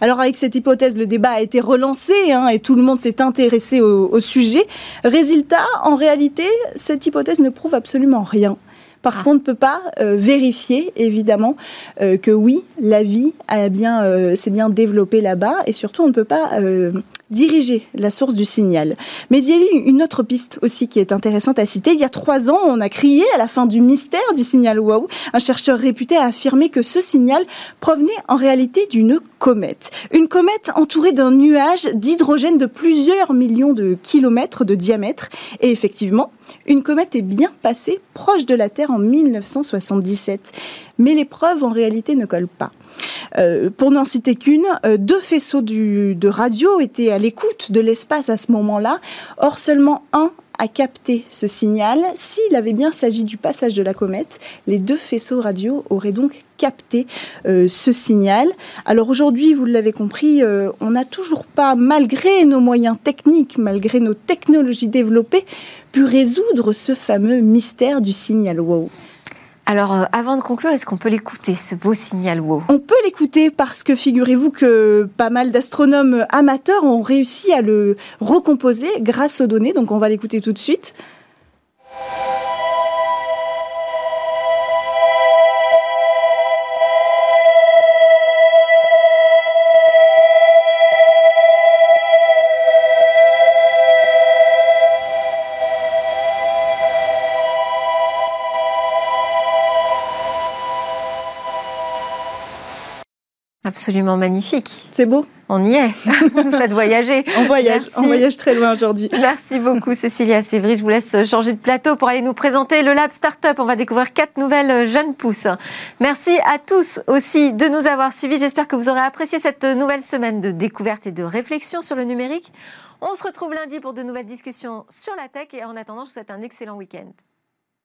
Alors avec cette hypothèse, le débat a été relancé hein, et tout le monde s'est intéressé au, au sujet. Résultat, en réalité, cette hypothèse ne prouve absolument rien. Parce qu'on ne peut pas euh, vérifier, évidemment, euh, que oui, la vie a bien, euh, s'est bien développée là-bas. Et surtout, on ne peut pas euh, diriger la source du signal. Mais il y a une autre piste aussi qui est intéressante à citer. Il y a trois ans, on a crié à la fin du mystère du signal WOW. Un chercheur réputé a affirmé que ce signal provenait en réalité d'une comète. Une comète entourée d'un nuage d'hydrogène de plusieurs millions de kilomètres de diamètre. Et effectivement, une comète est bien passée proche de la Terre en mille neuf cent soixante-dix-sept. Mais les preuves, en réalité, ne collent pas. Euh, pour n'en citer qu'une, euh, deux faisceaux du, de radio étaient à l'écoute de l'espace à ce moment-là. Or, seulement un a capté ce signal. S'il avait bien s'agi du passage de la comète, les deux faisceaux radio auraient donc capté euh, ce signal. Alors aujourd'hui, vous l'avez compris, euh, on n'a toujours pas, malgré nos moyens techniques, malgré nos technologies développées, pu résoudre ce fameux mystère du signal WOW. Alors, euh, avant de conclure, est-ce qu'on peut l'écouter, ce beau signal WOW ? On peut l'écouter parce que figurez-vous que pas mal d'astronomes amateurs ont réussi à le recomposer grâce aux données. Donc, on va l'écouter tout de suite. Absolument magnifique. C'est beau. On y est. Vous faites voyager. On voyage. Merci. On voyage très loin aujourd'hui. Merci beaucoup, Cécilia Sévry. Je vous laisse changer de plateau pour aller nous présenter le Lab Startup. On va découvrir quatre nouvelles jeunes pousses. Merci à tous aussi de nous avoir suivis. J'espère que vous aurez apprécié cette nouvelle semaine de découverte et de réflexion sur le numérique. On se retrouve lundi pour de nouvelles discussions sur la tech. Et en attendant, je vous souhaite un excellent week-end.